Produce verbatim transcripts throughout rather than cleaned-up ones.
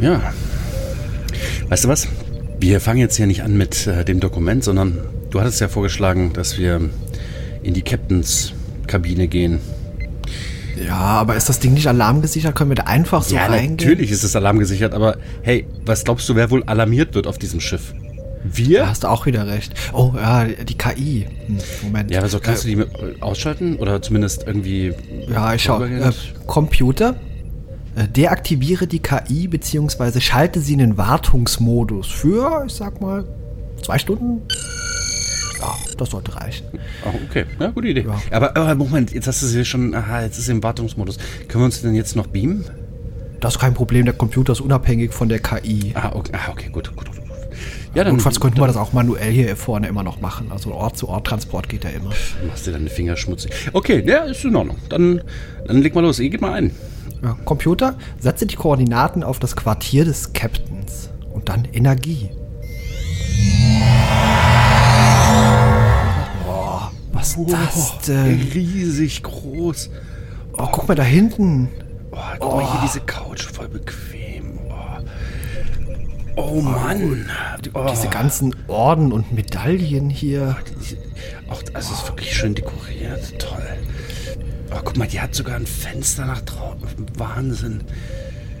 Ja. Weißt du was? Wir fangen jetzt hier nicht an mit äh, dem Dokument, sondern du hattest ja vorgeschlagen, dass wir in die Captainskabine gehen. Ja, aber ist das Ding nicht alarmgesichert? Können wir da einfach so ja, reingehen? Natürlich ist es alarmgesichert, aber hey, was glaubst du, wer wohl alarmiert wird auf diesem Schiff? Wir? Da hast du auch wieder recht. Oh, ja, die K I. Moment. Ja, aber so kannst äh, du die ausschalten oder zumindest irgendwie... Ja, ich schau. Äh, Computer, äh, deaktiviere die K I beziehungsweise schalte sie in den Wartungsmodus für, ich sag mal, zwei Stunden. Ja, das sollte reichen. Oh, okay, ja, gute Idee. Ja. Aber, aber Moment, jetzt hast du sie schon... Aha, jetzt ist sie im Wartungsmodus. Können wir uns denn jetzt noch beamen? Das ist kein Problem, der Computer ist unabhängig von der K I. Ah, okay, ah, okay gut, gut, gut. Ja, dann, notfalls könnten wir das auch manuell hier vorne immer noch machen. Also Ort-zu-Ort-Transport geht ja immer. Machst dir deine Finger schmutzig. Okay, ja, ist in Ordnung. Dann, dann leg mal los. Ich gebe mal ein. Ja, Computer, setze die Koordinaten auf das Quartier des Captains. Und dann Energie. Boah, was ist oh, das denn? Riesig groß. Oh, oh, guck mal da hinten. Oh, guck oh. mal hier diese Couch, voll bequem. Oh. Oh Mann, oh. diese ganzen Orden und Medaillen hier. Auch, also es ist wirklich schön dekoriert, toll. Oh, guck mal, die hat sogar ein Fenster nach draußen. Wahnsinn.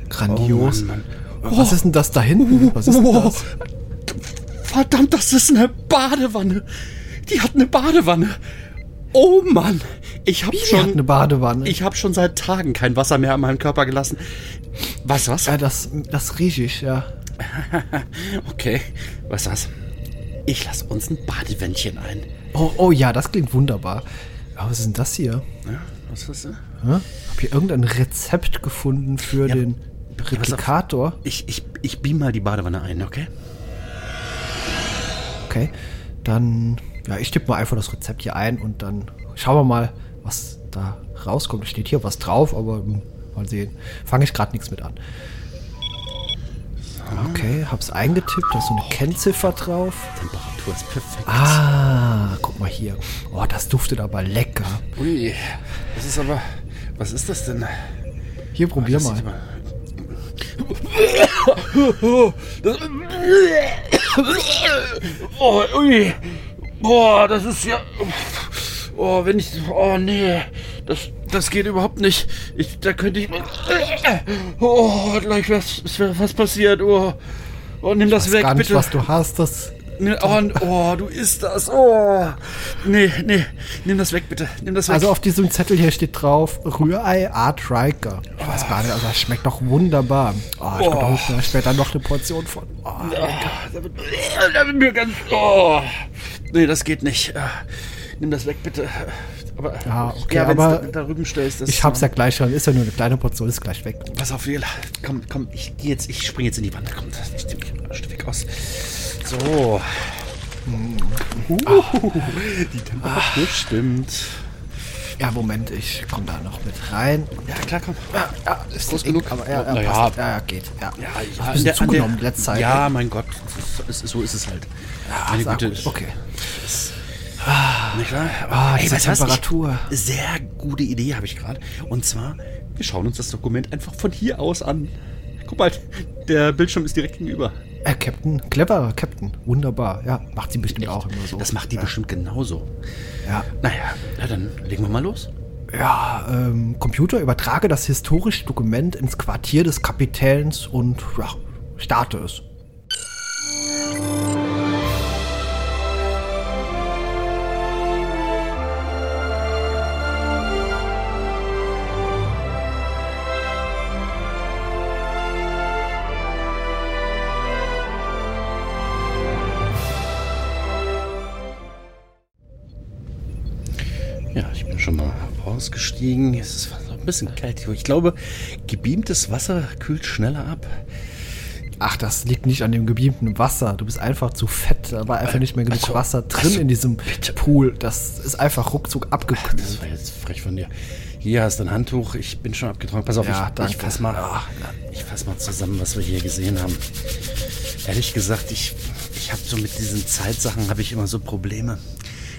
Grandios. Oh Mann, Mann. Oh. Was ist denn das da hinten? Was ist denn das? Verdammt, das ist eine Badewanne. Die hat eine Badewanne. Oh Mann, ich habe schon eine Badewanne. Ich habe schon seit Tagen kein Wasser mehr an meinem Körper gelassen. Was, was? Ja, das, das rieche ich, ja. Okay, was ist das? Ich lasse uns ein Badewändchen ein. Oh, oh ja, das klingt wunderbar. Aber was ist denn das hier? Ja, was ist das denn? Hm? Hab hier irgendein Rezept gefunden für ja, den Replikator? Ich, ich, ich beam mal die Badewanne ein, okay? Okay, dann... Ja, ich tippe mal einfach das Rezept hier ein und dann schauen wir mal, was da rauskommt. Es steht hier was drauf, aber hm, mal sehen. Fange ich gerade nichts mit an. Okay, hab's eingetippt, da ist so eine Kennziffer drauf. Temperatur ist perfekt. Ah, guck mal hier. Oh, das duftet aber lecker. Ui, das ist aber... Was ist das denn? Hier, probier oh, mal. mal. Oh, ui. Boah, das ist ja... Oh, wenn ich... Oh, nee. Das, das geht überhaupt nicht. Ich, da könnte ich... Oh, gleich was, was passiert. Oh, oh nimm das weg, bitte. Ich weiß gar nicht, was du hast. Das oh, oh, du isst das. Oh, nee, nee. Nimm das weg, bitte. Nimm das weg. Also auf diesem Zettel hier steht drauf, Rührei Art Riker. Ich weiß gar nicht, also das schmeckt doch wunderbar. Oh, ich glaube, da hole ich mir später noch eine Portion von. Oh, da wird mir ganz... Oh, nee, das geht nicht. Nimm das weg, bitte. Aber ja, okay, ja, aber da, da rüben stellst, das ich hab's ja gleich schon. Ist ja nur eine kleine Portion, ist gleich weg. Pass auf, Jela. Komm, komm, ich geh jetzt, ich spring jetzt in die Wand. Komm, ich nehme den Stück aus. So. Uh, uh, die Temperatur ah. stimmt. Ja, Moment, ich komm da noch mit rein. Ja, klar, komm. Ja, ja, ist groß genug. Aber ja, ja, ja. ja, geht. Ja, ja ich habe ein bisschen zugenommen der, letzte Zeit. Ja, mein Gott, ist, so ist es halt. Ja, meine Güte. Okay. Ist, Ah, nicht wahr? Ah, ey, diese Temperatur. Ich, sehr gute Idee habe ich gerade. Und zwar, wir schauen uns das Dokument einfach von hier aus an. Guck mal, der Bildschirm ist direkt gegenüber. Äh, Captain, cleverer Captain, wunderbar. Ja, macht sie bestimmt Echt? auch immer so. Das macht die ja. bestimmt genauso. Ja. Naja, na dann legen wir mal los. Ja, ähm, Computer, übertrage das historische Dokument ins Quartier des Kapitäns und ja, starte es. Ausgestiegen. Es ist ein bisschen kalt hier. Ich glaube, gebeamtes Wasser kühlt schneller ab. Ach, das liegt nicht an dem gebeamten Wasser. Du bist einfach zu fett. Da war einfach nicht mehr genug also, Wasser drin also, in diesem bitte. Pool. Das ist einfach ruckzuck abgekühlt. Das war jetzt frech von dir. Hier hast du ein Handtuch. Ich bin schon abgetrocknet. Pass auf, ja, ich, ich, fass mal, ich fass mal zusammen, was wir hier gesehen haben. Ehrlich gesagt, ich, ich habe so mit diesen Zeitsachen habe ich immer so Probleme.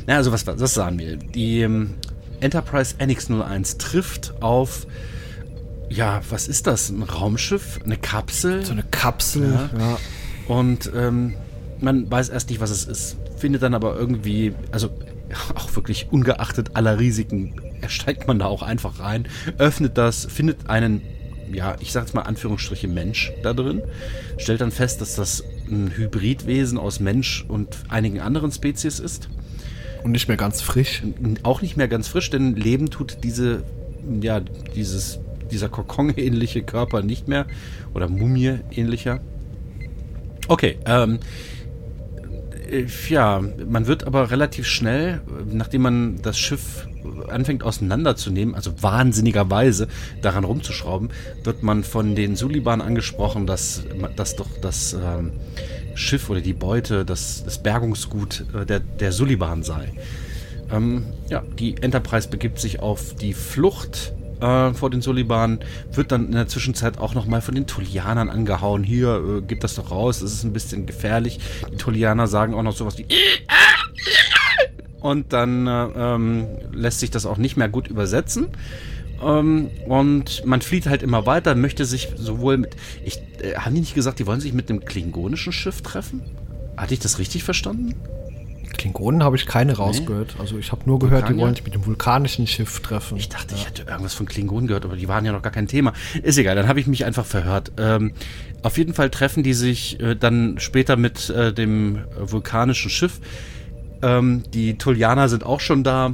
Na, also was, was sahen wir? Die Enterprise N X null eins trifft auf ja, was ist das? Ein Raumschiff? Eine Kapsel? So eine Kapsel, ja. ja. Und ähm, man weiß erst nicht, was es ist. Findet dann aber irgendwie, also auch wirklich ungeachtet aller Risiken, steigt man da auch einfach rein, öffnet das, findet einen, ja, ich sag's mal Anführungsstriche Mensch da drin, stellt dann fest, dass das ein Hybridwesen aus Mensch und einigen anderen Spezies ist. Und nicht mehr ganz frisch. Auch nicht mehr ganz frisch, denn Leben tut diese, ja, dieses, dieser Kokon-ähnliche Körper nicht mehr oder Mumie-ähnlicher. Okay, ähm, ja, man wird aber relativ schnell, nachdem man das Schiff anfängt auseinanderzunehmen, also wahnsinnigerweise daran rumzuschrauben, wird man von den Suliban angesprochen, dass, dass doch das ähm, Schiff oder die Beute, das, das Bergungsgut äh, der, der Suliban sei. Ähm, ja, die Enterprise begibt sich auf die Flucht äh, vor den Suliban, wird dann in der Zwischenzeit auch nochmal von den Tholianern angehauen. Hier, äh, gib das doch raus, es ist ein bisschen gefährlich. Die Tholianer sagen auch noch sowas wie und dann äh, ähm, lässt sich das auch nicht mehr gut übersetzen. Ähm, und man flieht halt immer weiter, möchte sich sowohl mit... Ich, äh, haben die nicht gesagt, die wollen sich mit einem klingonischen Schiff treffen? Hatte ich das richtig verstanden? Klingonen habe ich keine rausgehört. Nee. Also ich habe nur gehört, Vulkan, die wollen sich mit dem vulkanischen Schiff treffen. Ich dachte, ja. Ich hätte irgendwas von Klingonen gehört, aber die waren ja noch gar kein Thema. Ist egal, dann habe ich mich einfach verhört. Ähm, auf jeden Fall treffen die sich äh, dann später mit äh, dem vulkanischen Schiff. Ähm, die Tholianer sind auch schon da.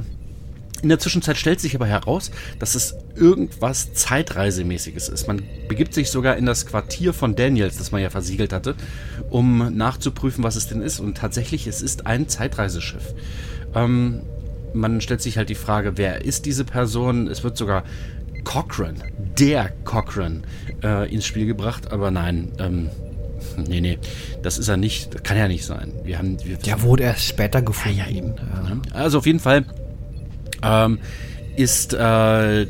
In der Zwischenzeit stellt sich aber heraus, dass es irgendwas Zeitreisemäßiges ist. Man begibt sich sogar in das Quartier von Daniels, das man ja versiegelt hatte, um nachzuprüfen, was es denn ist. Und tatsächlich, es ist ein Zeitreiseschiff. Ähm, man stellt sich halt die Frage, wer ist diese Person? Es wird sogar Cochrane, der Cochrane, äh, ins Spiel gebracht. Aber nein, ähm... Nee, nee, das ist er nicht, das kann ja nicht sein. Wir haben, wir der wurde erst später gefunden. Ja, ja, eben. Ja. Also auf jeden Fall ähm, ist äh,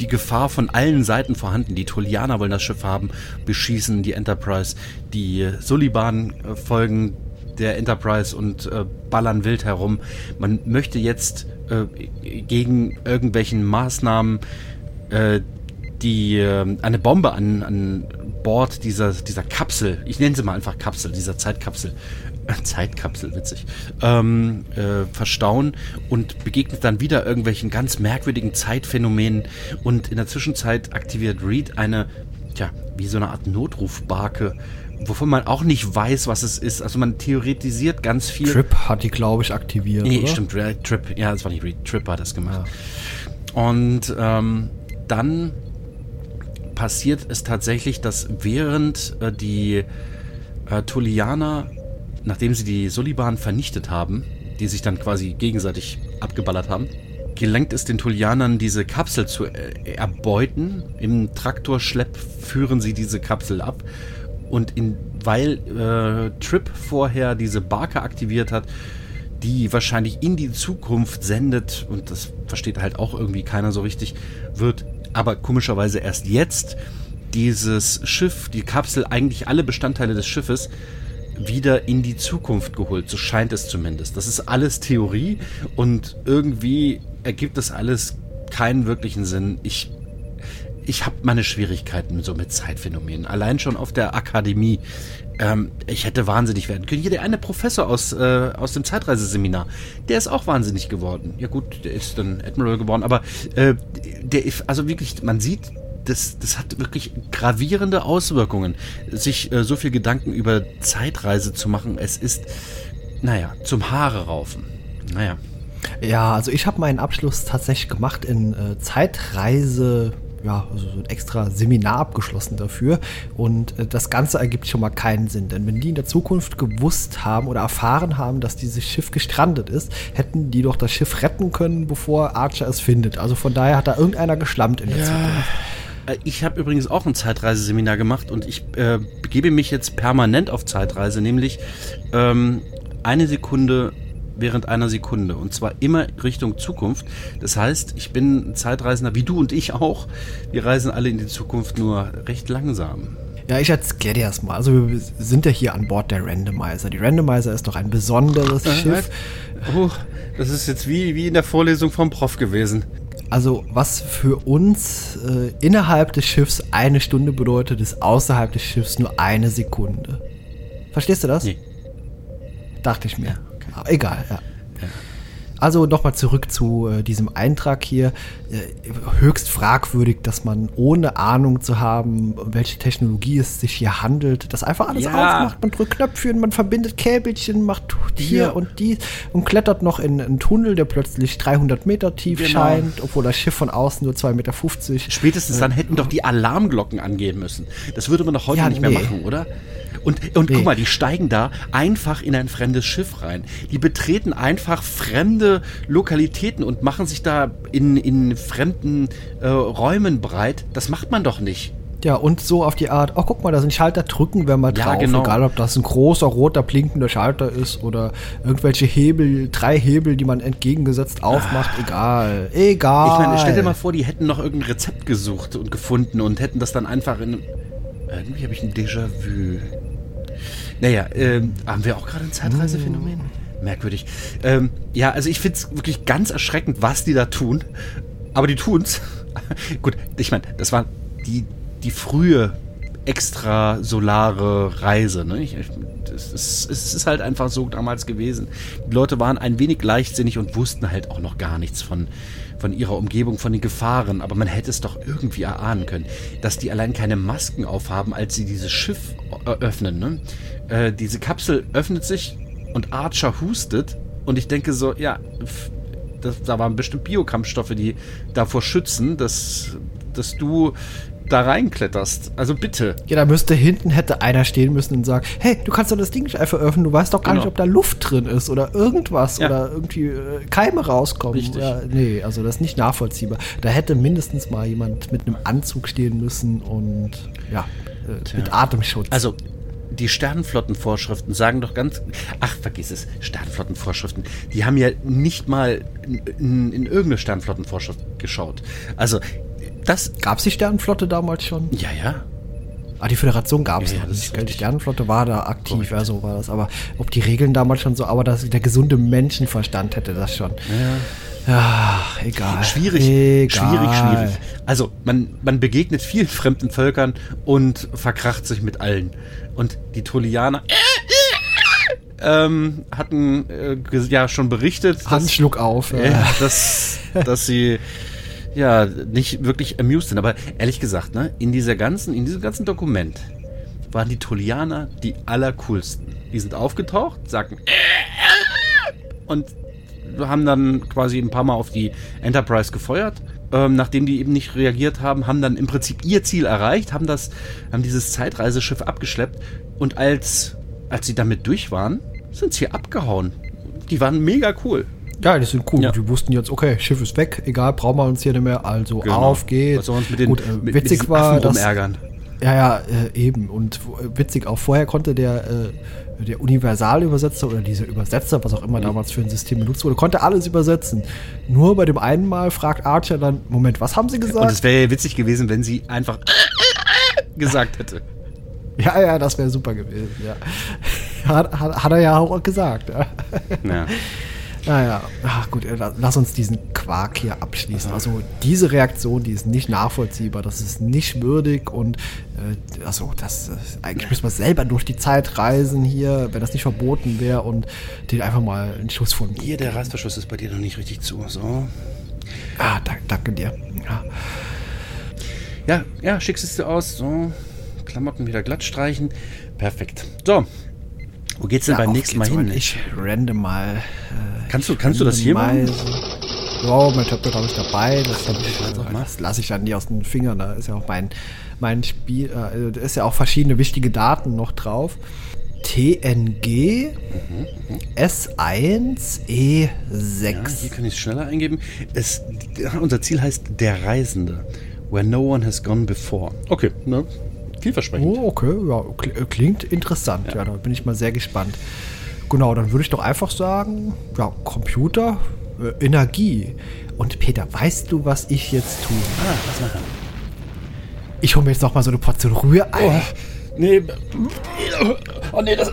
die Gefahr von allen Seiten vorhanden. Die Tholianer wollen das Schiff haben, beschießen die Enterprise, die Suliban äh, folgen der Enterprise und äh, ballern wild herum. Man möchte jetzt äh, gegen irgendwelchen Maßnahmen äh, die äh, eine Bombe an, an Bord dieser, dieser Kapsel, ich nenne sie mal einfach Kapsel, dieser Zeitkapsel, Zeitkapsel, witzig, ähm, äh, verstauen und begegnet dann wieder irgendwelchen ganz merkwürdigen Zeitphänomenen und in der Zwischenzeit aktiviert Reed eine, tja, wie so eine Art Notrufbarke, wovon man auch nicht weiß, was es ist. Also man theoretisiert ganz viel. Trip hat die, glaube ich, aktiviert, Nee, oder? stimmt, Trip, ja, das war nicht Reed, Trip hat das gemacht. Ja. Und ähm, dann passiert es tatsächlich, dass während äh, die äh, Tholianer, nachdem sie die Suliban vernichtet haben, die sich dann quasi gegenseitig abgeballert haben, gelenkt es den Tholianern, diese Kapsel zu äh, erbeuten. Im Traktorschlepp führen sie diese Kapsel ab. Und in, weil äh, Trip vorher diese Barke aktiviert hat, die wahrscheinlich in die Zukunft sendet, und das versteht halt auch irgendwie keiner so richtig, wird aber komischerweise erst jetzt dieses Schiff, die Kapsel, eigentlich alle Bestandteile des Schiffes wieder in die Zukunft geholt. So scheint es zumindest. Das ist alles Theorie und irgendwie ergibt das alles keinen wirklichen Sinn. Ich, ich habe meine Schwierigkeiten so mit Zeitphänomenen. Allein schon auf der Akademie. Ähm, ich hätte wahnsinnig werden können. Hier der eine Professor aus, äh, aus dem Zeitreiseseminar, der ist auch wahnsinnig geworden. Ja gut, der ist dann Admiral geworden, aber äh, der, also wirklich, man sieht, das, das hat wirklich gravierende Auswirkungen, sich äh, so viel Gedanken über Zeitreise zu machen. Es ist, naja, zum Haare raufen. Naja. Ja, also ich habe meinen Abschluss tatsächlich gemacht in äh, Zeitreise... ja, also so ein extra Seminar abgeschlossen dafür und äh, das Ganze ergibt schon mal keinen Sinn, denn wenn die in der Zukunft gewusst haben oder erfahren haben, dass dieses Schiff gestrandet ist, hätten die doch das Schiff retten können, bevor Archer es findet. Also von daher hat da irgendeiner geschlammt in der ja. Zukunft. Ich habe übrigens auch ein Zeitreiseseminar gemacht und ich äh, begebe mich jetzt permanent auf Zeitreise, nämlich ähm, eine Sekunde während einer Sekunde. Und zwar immer Richtung Zukunft. Das heißt, ich bin ein Zeitreisender, wie du und ich auch. Wir reisen alle in die Zukunft, nur recht langsam. Ja, ich erkläre dir das mal. Also wir sind ja hier an Bord der Randomizer. Die Randomizer ist doch ein besonderes äh, Schiff. Oh, das ist jetzt wie, wie in der Vorlesung vom Prof gewesen. Also was für uns äh, innerhalb des Schiffs eine Stunde bedeutet, ist außerhalb des Schiffs nur eine Sekunde. Verstehst du das? Nee. Dachte ich mir. Ja, okay. Aber egal, ja. ja. Also nochmal zurück zu äh, diesem Eintrag hier. Äh, höchst fragwürdig, dass man ohne Ahnung zu haben, um welche Technologie es sich hier handelt, das einfach alles ja. aufmacht. Man drückt Knöpfchen, man verbindet Käbelchen, macht hier ja. und dies und klettert noch in einen Tunnel, der plötzlich dreihundert Meter tief genau. scheint, obwohl das Schiff von außen nur zwei Meter fünfzig. Spätestens äh, dann hätten doch die Alarmglocken angehen müssen. Das würde man doch heute ja, nicht nee. mehr machen, oder? Und, und nee. guck mal, die steigen da einfach in ein fremdes Schiff rein. Die betreten einfach fremde Lokalitäten und machen sich da in, in fremden äh, Räumen breit. Das macht man doch nicht. Ja, und so auf die Art, oh, guck mal, da sind Schalter, drücken wir mal ja, drauf. Genau. Egal, ob das ein großer, roter, blinkender Schalter ist oder irgendwelche Hebel, drei Hebel, die man entgegengesetzt aufmacht. Ah. Egal, egal. Ich meine, stell dir mal vor, die hätten noch irgendein Rezept gesucht und gefunden und hätten das dann einfach in... Irgendwie habe ich ein Déjà-vu. Naja, ähm, haben wir auch gerade ein Zeitreisephänomen? Mm. Merkwürdig. Ähm, ja, also ich finde es wirklich ganz erschreckend, was die da tun. Aber die tun's. Gut, ich meine, das war die, die frühe extrasolare Reise. Ne? Ich, das ist, es ist halt einfach so damals gewesen. Die Leute waren ein wenig leichtsinnig und wussten halt auch noch gar nichts von... von ihrer Umgebung, von den Gefahren, aber man hätte es doch irgendwie erahnen können, dass die allein keine Masken aufhaben, als sie dieses Schiff öffnen, ne? Äh, diese Kapsel öffnet sich und Archer hustet und ich denke so, ja, das, da waren bestimmt Biokampfstoffe, die davor schützen, dass, dass du da reinkletterst. Also bitte. Ja, da müsste hinten, hätte einer stehen müssen und sagen, hey, du kannst doch das Ding nicht einfach öffnen, du weißt doch gar genau. nicht, ob da Luft drin ist oder irgendwas ja. oder irgendwie Keime rauskommen. Richtig. Ja, nee, also das ist nicht nachvollziehbar. Da hätte mindestens mal jemand mit einem Anzug stehen müssen und ja, äh, mit Atemschutz. Also die Sternenflottenvorschriften sagen doch ganz... Ach, vergiss es. Sternenflottenvorschriften. Die haben ja nicht mal in, in, in irgendeine Sternenflottenvorschrift geschaut. Also das gab's die Sternenflotte damals schon? Ja, ja. Ah, die Föderation gab's ja, ja, nicht. Die Sternenflotte war da aktiv, Korrekt. ja, so war das. Aber ob die Regeln damals schon so, aber das, der gesunde Menschenverstand hätte das schon. Ja. Ach, egal. Schwierig, egal. schwierig, schwierig. Also, man, man begegnet vielen fremden Völkern und verkracht sich mit allen. Und die Tholianer ähm, hatten äh, ja schon berichtet, Handschluck auf, äh, ja. dass, dass sie... ja, nicht wirklich amused sind, aber ehrlich gesagt, ne, in dieser ganzen, in diesem ganzen Dokument waren die Tholianer die allercoolsten. Die sind aufgetaucht, sagten und haben dann quasi ein paar Mal auf die Enterprise gefeuert. Ähm, nachdem die eben nicht reagiert haben, haben dann im Prinzip ihr Ziel erreicht, haben das, haben dieses Zeitreiseschiff abgeschleppt und als, als sie damit durch waren, sind sie abgehauen. Die waren mega cool. Ja, die sind cool. Ja. Die wussten jetzt, okay, Schiff ist weg, egal, brauchen wir uns hier nicht mehr, also genau. auf geht's. Was soll uns mit den, Gut, äh, mit, witzig mit war, dass, rumärgern? Ja, ja, äh, eben. Und äh, witzig auch, vorher konnte der, äh, der Universalübersetzer oder dieser Übersetzer, was auch immer mhm. damals für ein System benutzt wurde, konnte alles übersetzen. Nur bei dem einen Mal fragt Archer dann, Moment, was haben sie gesagt? Und es wäre ja witzig gewesen, wenn sie einfach gesagt hätte. Ja, ja, das wäre super gewesen, ja. Hat, hat, hat er ja auch gesagt, ja. ja. Naja, ach gut, lass uns diesen Quark hier abschließen. Also diese Reaktion, die ist nicht nachvollziehbar, das ist nicht würdig und äh, also das, eigentlich müssen wir selber durch die Zeit reisen hier, wenn das nicht verboten wäre und den einfach mal einen Schuss von... Hier, der Reißverschluss ist bei dir noch nicht richtig zu, so. Ah, danke, danke dir. Ja. ja, ja, schickst du aus, so, Klamotten wieder glatt streichen, perfekt. So. Wo geht's denn ja, beim nächsten Mal hin? Ich random mal. Äh, kannst du, kannst du das hier mal? Oh, mein Tablet habe ich dabei. Das, das, das lasse ich dann nie aus den Fingern. Da ist ja auch mein, mein Spiel. Äh, also da ist ja auch verschiedene wichtige Daten noch drauf. T N G mhm, mhm. S eins E sechs. Ja, hier kann ich es schneller eingeben. Es, unser Ziel heißt Der Reisende. Where no one has gone before. Okay, ne? Vielversprechend. Oh, okay, ja, klingt interessant. Ja. ja, da bin ich mal sehr gespannt. Genau, dann würde ich doch einfach sagen, ja, Computer, äh, Energie. Und Peter, weißt du, was ich jetzt tue? Ah, was machen? Ich hole mir jetzt noch mal so eine Portion Rührei. Oh, nee. Oh, nee, das...